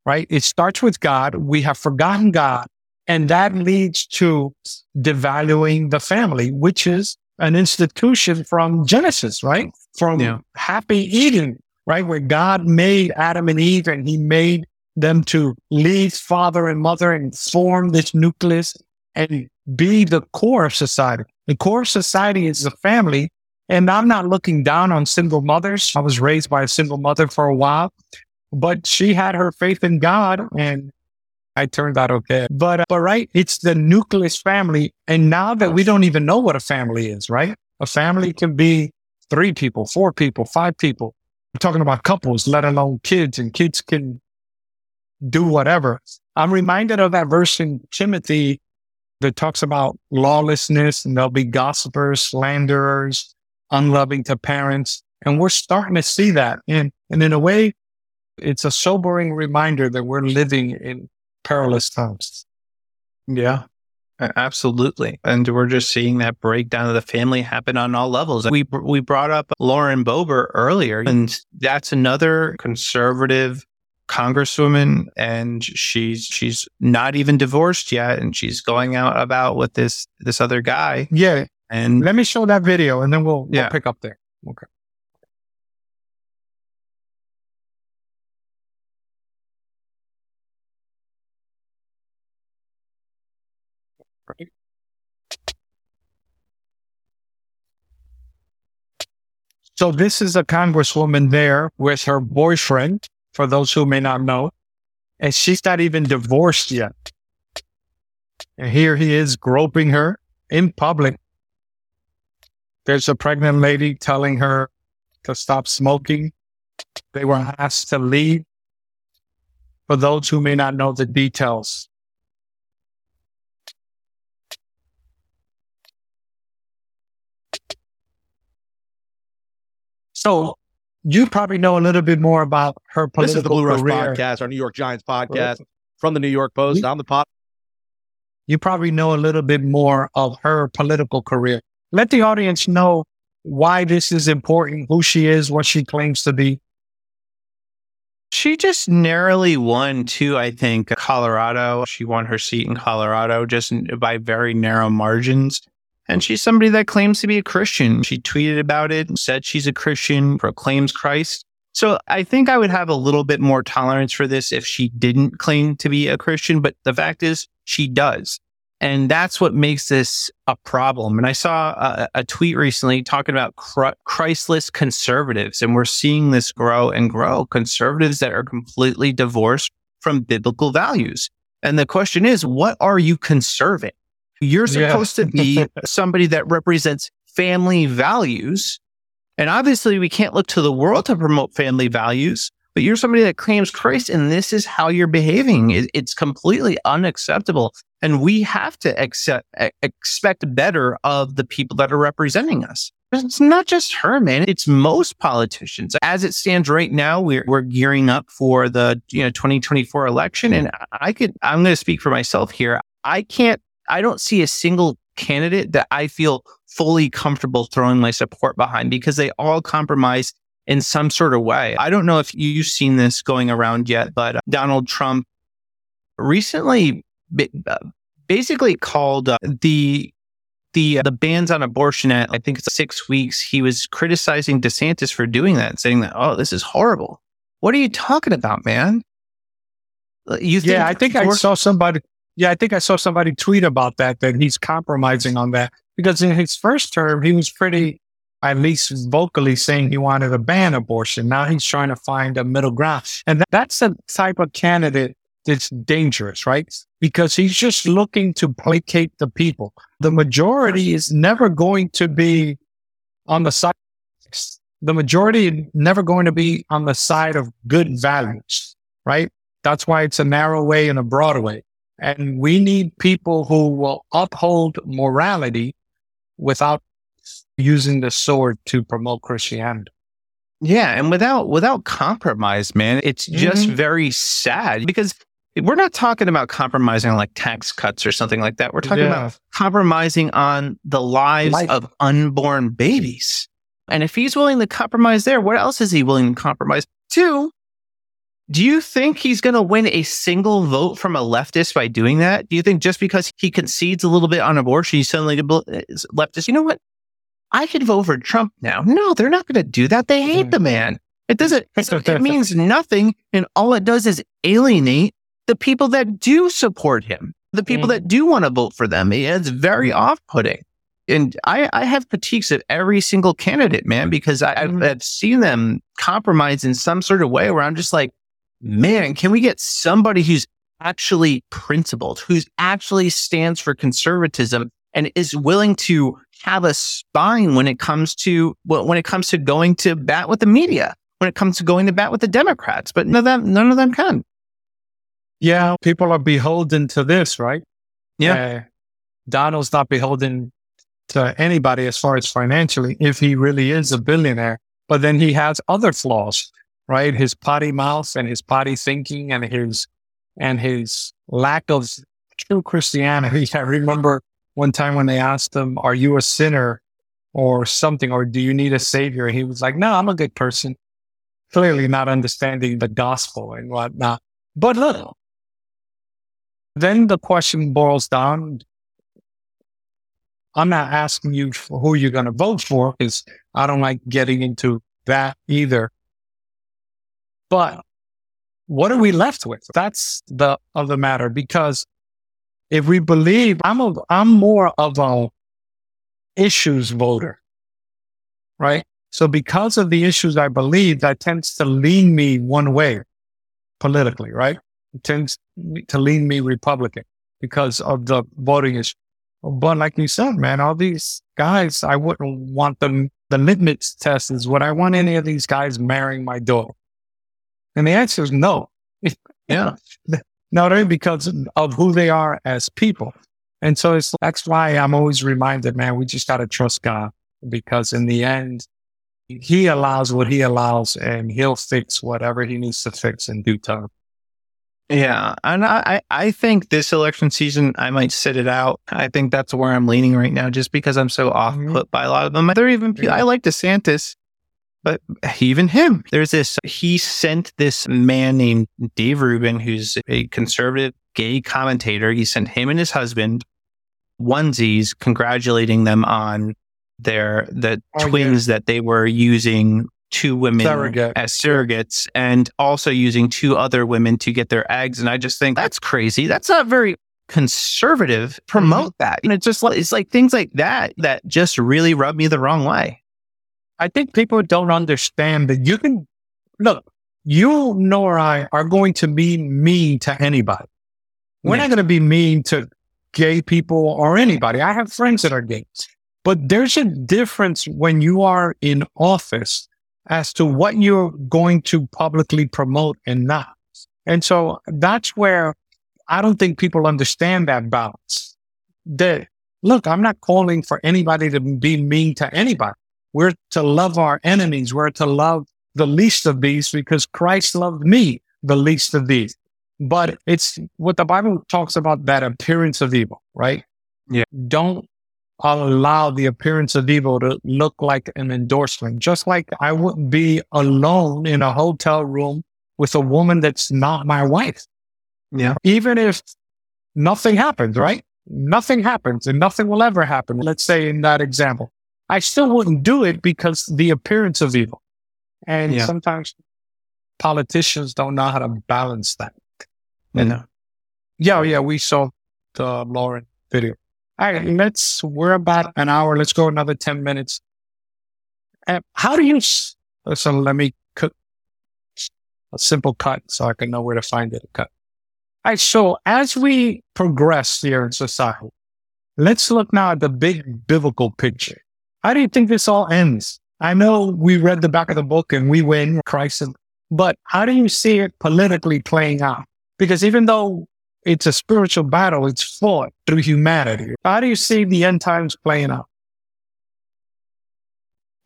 right? It starts with God. We have forgotten God, and that leads to devaluing the family, which is an institution from Genesis, right? From yeah. Happy Eden, right? Where God made Adam and Eve, and he made them to leave father and mother and form this nucleus and be the core of society. The core of society is the family. And I'm not looking down on single mothers. I was raised by a single mother for a while, but she had her faith in God and I turned out okay. But, uh, but right, it's the nucleus family. And now that we don't even know what a family is, right? A family can be three people, four people, five people. I'm talking about couples, let alone kids, and kids can do whatever. I'm reminded of that verse in Timothy that talks about lawlessness, and there'll be gossipers, slanderers, unloving to parents. And we're starting to see that. And, and in a way, it's a sobering reminder that we're living in perilous times. Yeah, absolutely. And we're just seeing that breakdown of the family happen on all levels. We we brought up Lauren Boebert earlier, and that's another conservative congresswoman. And she's she's not even divorced yet. And she's going out about with this this other guy. Yeah. And let me show that video and then we'll, yeah. we'll pick up there. Okay. Right. So this is a congresswoman there with her boyfriend, for those who may not know, and she's not even divorced yet. And here he is groping her in public. There's a pregnant lady telling her to stop smoking. They were asked to leave. For those who may not know the details. So you probably know a little bit more about her political career. This is the Blue Rush podcast, our New York Giants podcast from the New York Post. I'm the pod. You probably know a little bit more of her political career. Let the audience know why this is important, who she is, what she claims to be. She just narrowly won, too, I think, Colorado. She won her seat in Colorado just by very narrow margins. And she's somebody that claims to be a Christian. She tweeted about it and said she's a Christian, proclaims Christ. So I think I would have a little bit more tolerance for this if she didn't claim to be a Christian. But the fact is, she does. And that's what makes this a problem. And I saw a, a tweet recently talking about cr- Christless conservatives, and we're seeing this grow and grow. Conservatives that are completely divorced from biblical values. And the question is, what are you conserving? You're supposed yeah. to be somebody that represents family values. And obviously, we can't look to the world to promote family values. But you're somebody that claims Christ, and this is how you're behaving. It, it's completely unacceptable. And we have to accept, expect better of the people that are representing us. It's not just her, man. It's most politicians. As it stands right now, we're we're gearing up for the you know twenty twenty-four election. And I could I'm going to speak for myself here. I can't. I don't see a single candidate that I feel fully comfortable throwing my support behind, because they all compromise in some sort of way. I don't know if you've seen this going around yet, but Donald Trump recently basically called the the the bans on abortion at, I think it's six weeks, he was criticizing DeSantis for doing that, saying that, oh, this is horrible. What are you talking about, man? You think yeah, I think I saw somebody. Yeah, I think I saw somebody tweet about that, that he's compromising on that. Because in his first term, he was pretty, at least vocally, saying he wanted to ban abortion. Now he's trying to find a middle ground. And that, that's the type of candidate that's dangerous, right? Because he's just looking to placate the people. The majority is never going to be on the side. The majority is never going to be on the side of good values, right? That's why it's a narrow way and a broad way. And we need people who will uphold morality without using the sword to promote Christianity. Yeah, and without without compromise, man, it's just mm-hmm. very sad, because we're not talking about compromising on like tax cuts or something like that. We're talking yeah. about compromising on the lives Life. of unborn babies. And if he's willing to compromise there, what else is he willing to compromise? Two, do you think he's going to win a single vote from a leftist by doing that? Do you think just because he concedes a little bit on abortion, he's suddenly leftist? You know what? I could vote for Trump now. No, they're not going to do that. They hate the man. It doesn't, it means nothing. And all it does is alienate the people that do support him, the people mm. that do want to vote for them. It's very off-putting. And I, I have critiques of every single candidate, man, because I, I've, I've seen them compromise in some sort of way where I'm just like, man, can we get somebody who's actually principled, who's actually stands for conservatism and is willing to have a spine when it comes to when it comes to going to bat with the media, when it comes to going to bat with the Democrats? But none of them, none of them can. Yeah, people are beholden to this, right? Yeah, uh, Donald's not beholden to anybody as far as financially, if he really is a billionaire. But then he has other flaws, right? His potty mouth and his potty thinking and his and his lack of true Christianity. I remember one time when they asked him, are you a sinner or something, or do you need a savior? He was like, no, I'm a good person. Clearly not understanding the gospel and whatnot. But look, then the question boils down. I'm not asking you for who you're going to vote for, because I don't like getting into that either. But what are we left with? That's the other matter, because if we believe, I'm a, I'm more of an issues voter, right? So because of the issues I believe, that tends to lean me one way politically, right? It tends to lean me Republican because of the voting issue. But like you said, man, all these guys, I wouldn't want them. The litmus test is, would I want any of these guys marrying my daughter? And the answer is no. Yeah. Not only because of who they are as people. And so it's, that's why I'm always reminded, man, we just got to trust God, because in the end, he allows what he allows and he'll fix whatever he needs to fix in due time. Yeah. And I, I think this election season, I might sit it out. I think that's where I'm leaning right now, just because I'm so off put by a lot of them. There even, I like DeSantis. But even him, there's this, he sent this man named Dave Rubin, who's a conservative gay commentator. He sent him and his husband onesies congratulating them on their, the oh, twins yeah. that they were using two women Surrogate. as surrogates and also using two other women to get their eggs. And I just think that's crazy. That's not very conservative. Promote mm-hmm. that. You know, it's just like, it's like things like that, that just really rub me the wrong way. I think people don't understand that you can, look, you nor I are going to be mean to anybody. We're yeah. not going to be mean to gay people or anybody. I have friends that are gay. But there's a difference when you are in office as to what you're going to publicly promote and not. And so that's where I don't think people understand that balance. That, look, I'm not calling for anybody to be mean to anybody. We're to love our enemies. We're to love the least of these, because Christ loved me, the least of these. But it's what the Bible talks about, that appearance of evil, right? Yeah. Don't allow the appearance of evil to look like an endorsement. Just like I wouldn't be alone in a hotel room with a woman that's not my wife. Yeah. Even if nothing happens, right? nothing happens and nothing will ever happen, let's say in that example, I still wouldn't do it because the appearance of evil. And yeah. sometimes politicians don't know how to balance that. And mm-hmm. yeah, yeah, we saw the Lauren video. All right, let's, we're about an hour. Let's go another ten minutes. Um, how do you, so let me cook a simple cut so I can know where to find it. Cut. All right, so as we progress here in society, let's look now at the big biblical picture. How do you think this all ends? I know we read the back of the book and we win Christ, but how do you see it politically playing out? Because even though it's a spiritual battle, it's fought through humanity. How do you see the end times playing out?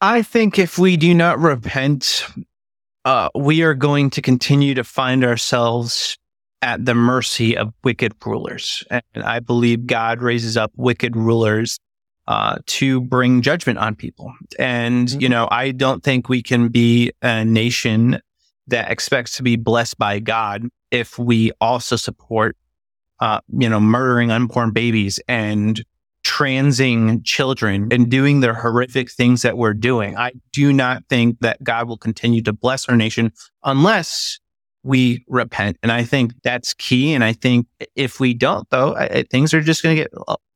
I think if we do not repent, uh, we are going to continue to find ourselves at the mercy of wicked rulers. And I believe God raises up wicked rulers Uh, to bring judgment on people. And, mm-hmm. you know, I don't think we can be a nation that expects to be blessed by God if we also support, uh, you know, murdering unborn babies and transing children and doing the horrific things that we're doing. I do not think that God will continue to bless our nation unless we repent. And I think that's key. And I think if we don't, though, I, things are just going to get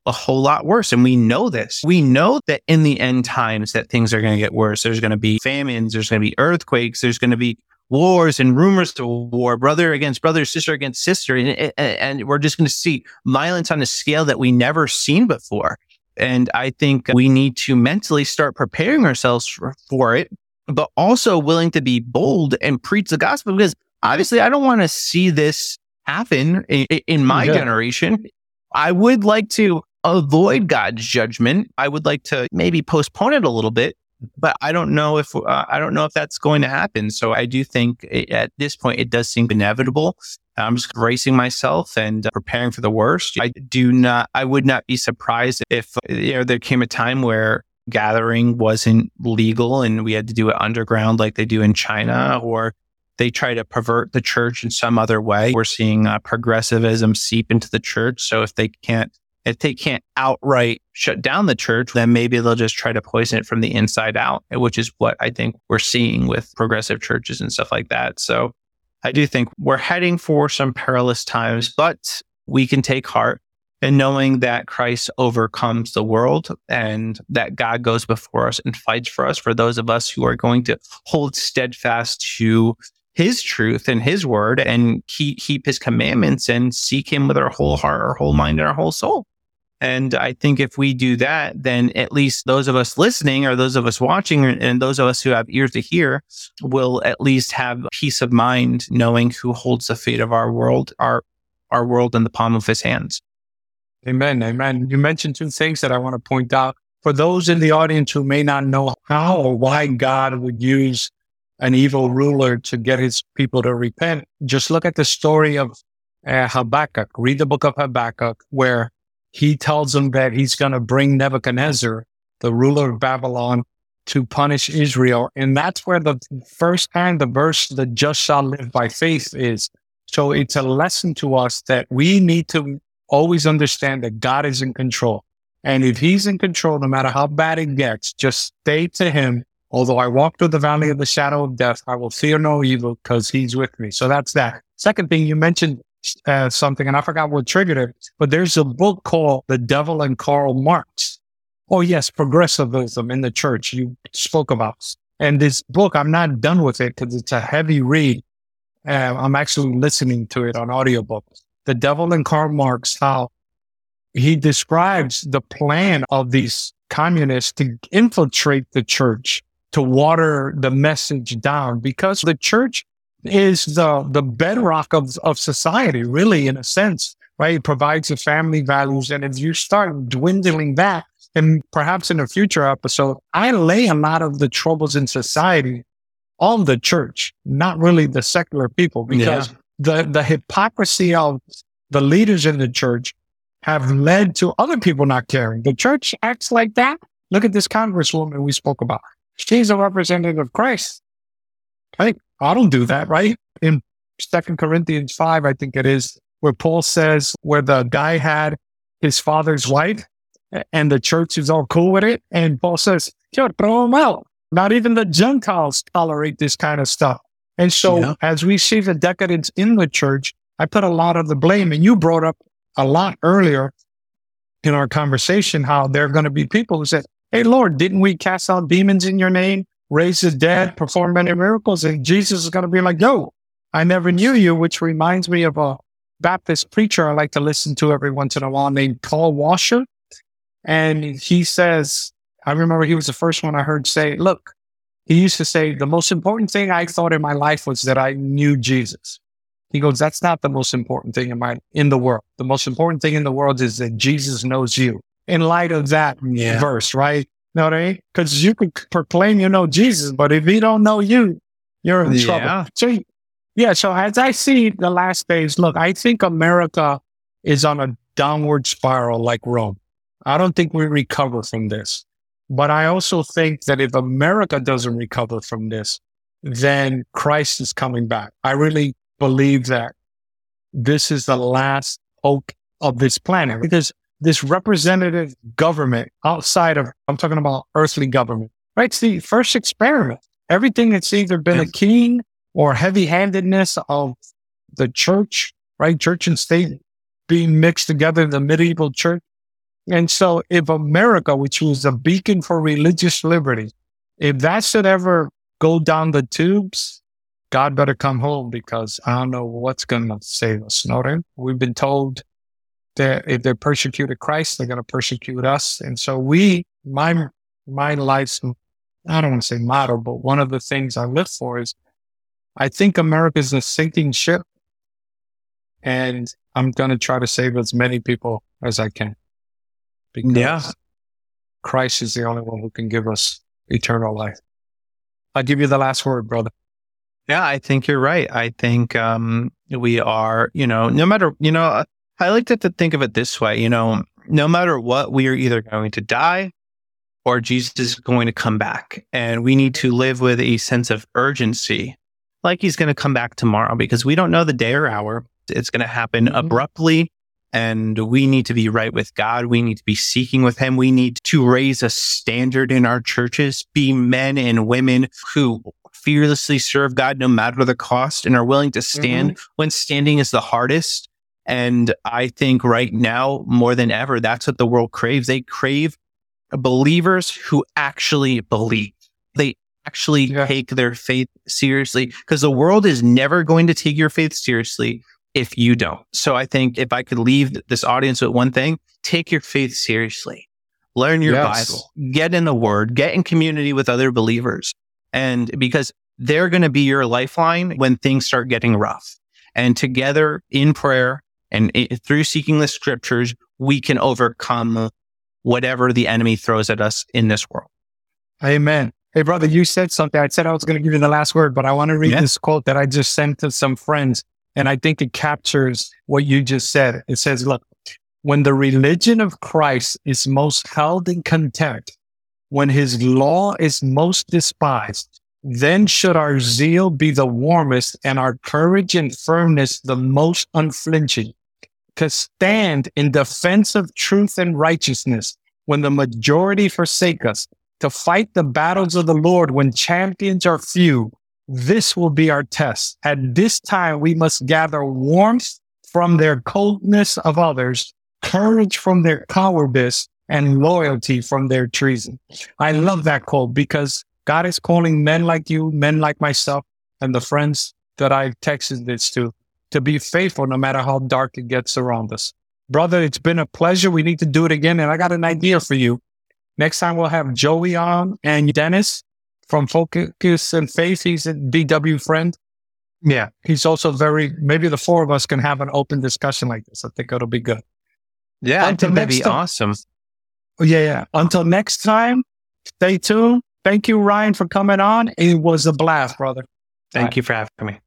a whole lot worse. And we know this. We know that in the end times that things are going to get worse. There's going to be famines. There's going to be earthquakes. There's going to be wars and rumors to war, brother against brother, sister against sister. And, and, and we're just going to see violence on a scale that we never seen before. And I think we need to mentally start preparing ourselves for, for it, but also willing to be bold and preach the gospel, because obviously I don't want to see this happen in, in my yeah. generation. I would like to avoid God's judgment. I would like to maybe postpone it a little bit, but I don't know if uh, I don't know if that's going to happen. So I do think it, at this point it does seem inevitable. I'm just bracing myself and uh, preparing for the worst. I do not. I would not be surprised if you know there came a time where gathering wasn't legal and we had to do it underground like they do in China, or they try to pervert the church in some other way. We're seeing uh, progressivism seep into the church. So if they can't, if they can't outright shut down the church, then maybe they'll just try to poison it from the inside out, which is what I think we're seeing with progressive churches and stuff like that. So I do think we're heading for some perilous times, but we can take heart in knowing that Christ overcomes the world and that God goes before us and fights for us, for those of us who are going to hold steadfast to his truth and his word and keep, keep his commandments and seek him with our whole heart, our whole mind, and our whole soul. And I think if we do that, then at least those of us listening or those of us watching and those of us who have ears to hear will at least have peace of mind knowing who holds the fate of our world, our, our world in the palm of his hands. Amen. Amen. You mentioned two things that I want to point out. For those in the audience who may not know how or why God would use an evil ruler to get his people to repent, just look at the story of uh, Habakkuk. Read the book of Habakkuk, where he tells them that he's going to bring Nebuchadnezzar, the ruler of Babylon, to punish Israel. And that's where the first time the verse, the just shall live by faith, is. So it's a lesson to us that we need to always understand that God is in control. And if he's in control, no matter how bad it gets, just stay to him. Although I walk through the valley of the shadow of death, I will fear no evil because he's with me. So that's that. Second thing, you mentioned uh, something, and I forgot what triggered it, but there's a book called The Devil and Karl Marx. Oh, yes, progressivism in the church you spoke about. And this book, I'm not done with it because it's a heavy read. Uh, I'm actually listening to it on audiobook. The Devil and Karl Marx, how he describes the plan of these communists to infiltrate the church, to water the message down, because the church is the, the bedrock of, of society, really, in a sense, right? It provides the family values. And if you start dwindling that, and perhaps in a future episode, I lay a lot of the troubles in society on the church, not really the secular people, because yeah. the, the hypocrisy of the leaders in the church have led to other people not caring. The church acts like that. Look at this congresswoman we spoke about. She's a representative of Christ. Hey, I don't do that, right? In Second Corinthians five, I think it is, where Paul says, where the guy had his father's wife, and the church is all cool with it. And Paul says, yo, throw them out. Not even the Gentiles tolerate this kind of stuff. And so yeah. as we see the decadence in the church, I put a lot of the blame, and you brought up a lot earlier in our conversation, how there are going to be people who said, hey, Lord, didn't we cast out demons in your name, raise the dead, perform many miracles? And Jesus is going to be like, no, I never knew you, which reminds me of a Baptist preacher I like to listen to every once in a while named Paul Washer. And he says, I remember he was the first one I heard say, look, he used to say, the most important thing I thought in my life was that I knew Jesus. He goes, that's not the most important thing in my in the world. The most important thing in the world is that Jesus knows you. In light of that yeah. verse, right? You know what I mean? Because you could proclaim you know Jesus, but if he don't know you, you're in yeah. trouble. So, yeah, so as I see the last days, look, I think America is on a downward spiral like Rome. I don't think we recover from this. But I also think that if America doesn't recover from this, then Christ is coming back. I really believe that this is the last hope of this planet, because this representative government outside of, I'm talking about earthly government, right? It's the first experiment. Everything that's either been a king or heavy-handedness of the church, right? Church and state being mixed together in the medieval church. And so if America, which was a beacon for religious liberty, if that should ever go down the tubes, God better come home, because I don't know what's going to save us. You know what I mean? We've been told that if they persecuted Christ, they're going to persecute us. And so we, my, my life's, I don't want to say motto, but one of the things I live for is I think America is a sinking ship, and I'm going to try to save as many people as I can. Because yeah. Christ is the only one who can give us eternal life. I'll give you the last word, brother. Yeah, I think you're right. I think um, we are, you know, no matter, you know, I like to, to think of it this way, you know, no matter what, we are either going to die or Jesus is going to come back. And we need to live with a sense of urgency, like he's going to come back tomorrow, because we don't know the day or hour. It's going to happen mm-hmm. abruptly. And we need to be right with God. We need to be seeking with him. We need to raise a standard in our churches, be men and women who fearlessly serve God no matter the cost and are willing to stand mm-hmm. when standing is the hardest. And I think right now, more than ever, that's what the world craves. They crave believers who actually believe. They actually yeah. take their faith seriously, because the world is never going to take your faith seriously if you don't. So I think if I could leave this audience with one thing, take your faith seriously, learn your yes. Bible, get in the word, get in community with other believers. And because they're going to be your lifeline when things start getting rough. And together in prayer and it, through seeking the scriptures, we can overcome whatever the enemy throws at us in this world. Amen. Hey, brother, you said something. I said I was going to give you the last word, but I want to read yeah. this quote that I just sent to some friends. And I think it captures what you just said. It says, look, when the religion of Christ is most held in contempt, when his law is most despised, then should our zeal be the warmest and our courage and firmness the most unflinching, to stand in defense of truth and righteousness when the majority forsake us, to fight the battles of the Lord when champions are few. This will be our test. At this time, we must gather warmth from their coldness of others, courage from their cowardice, and loyalty from their treason. I love that quote, because God is calling men like you, men like myself, and the friends that I texted this to, to be faithful no matter how dark it gets around us. Brother, it's been a pleasure. We need to do it again. And I got an idea for you. Next time we'll have Joey on and Dennis from Focus and Faith. He's a D W friend. Yeah. He's also very, maybe the four of us can have an open discussion like this. I think it'll be good. Yeah, Until I think that'd be time. awesome. Yeah, yeah. Until next time, stay tuned. Thank you, Ryan, for coming on. It was a blast, brother. Thank All you right. for having me.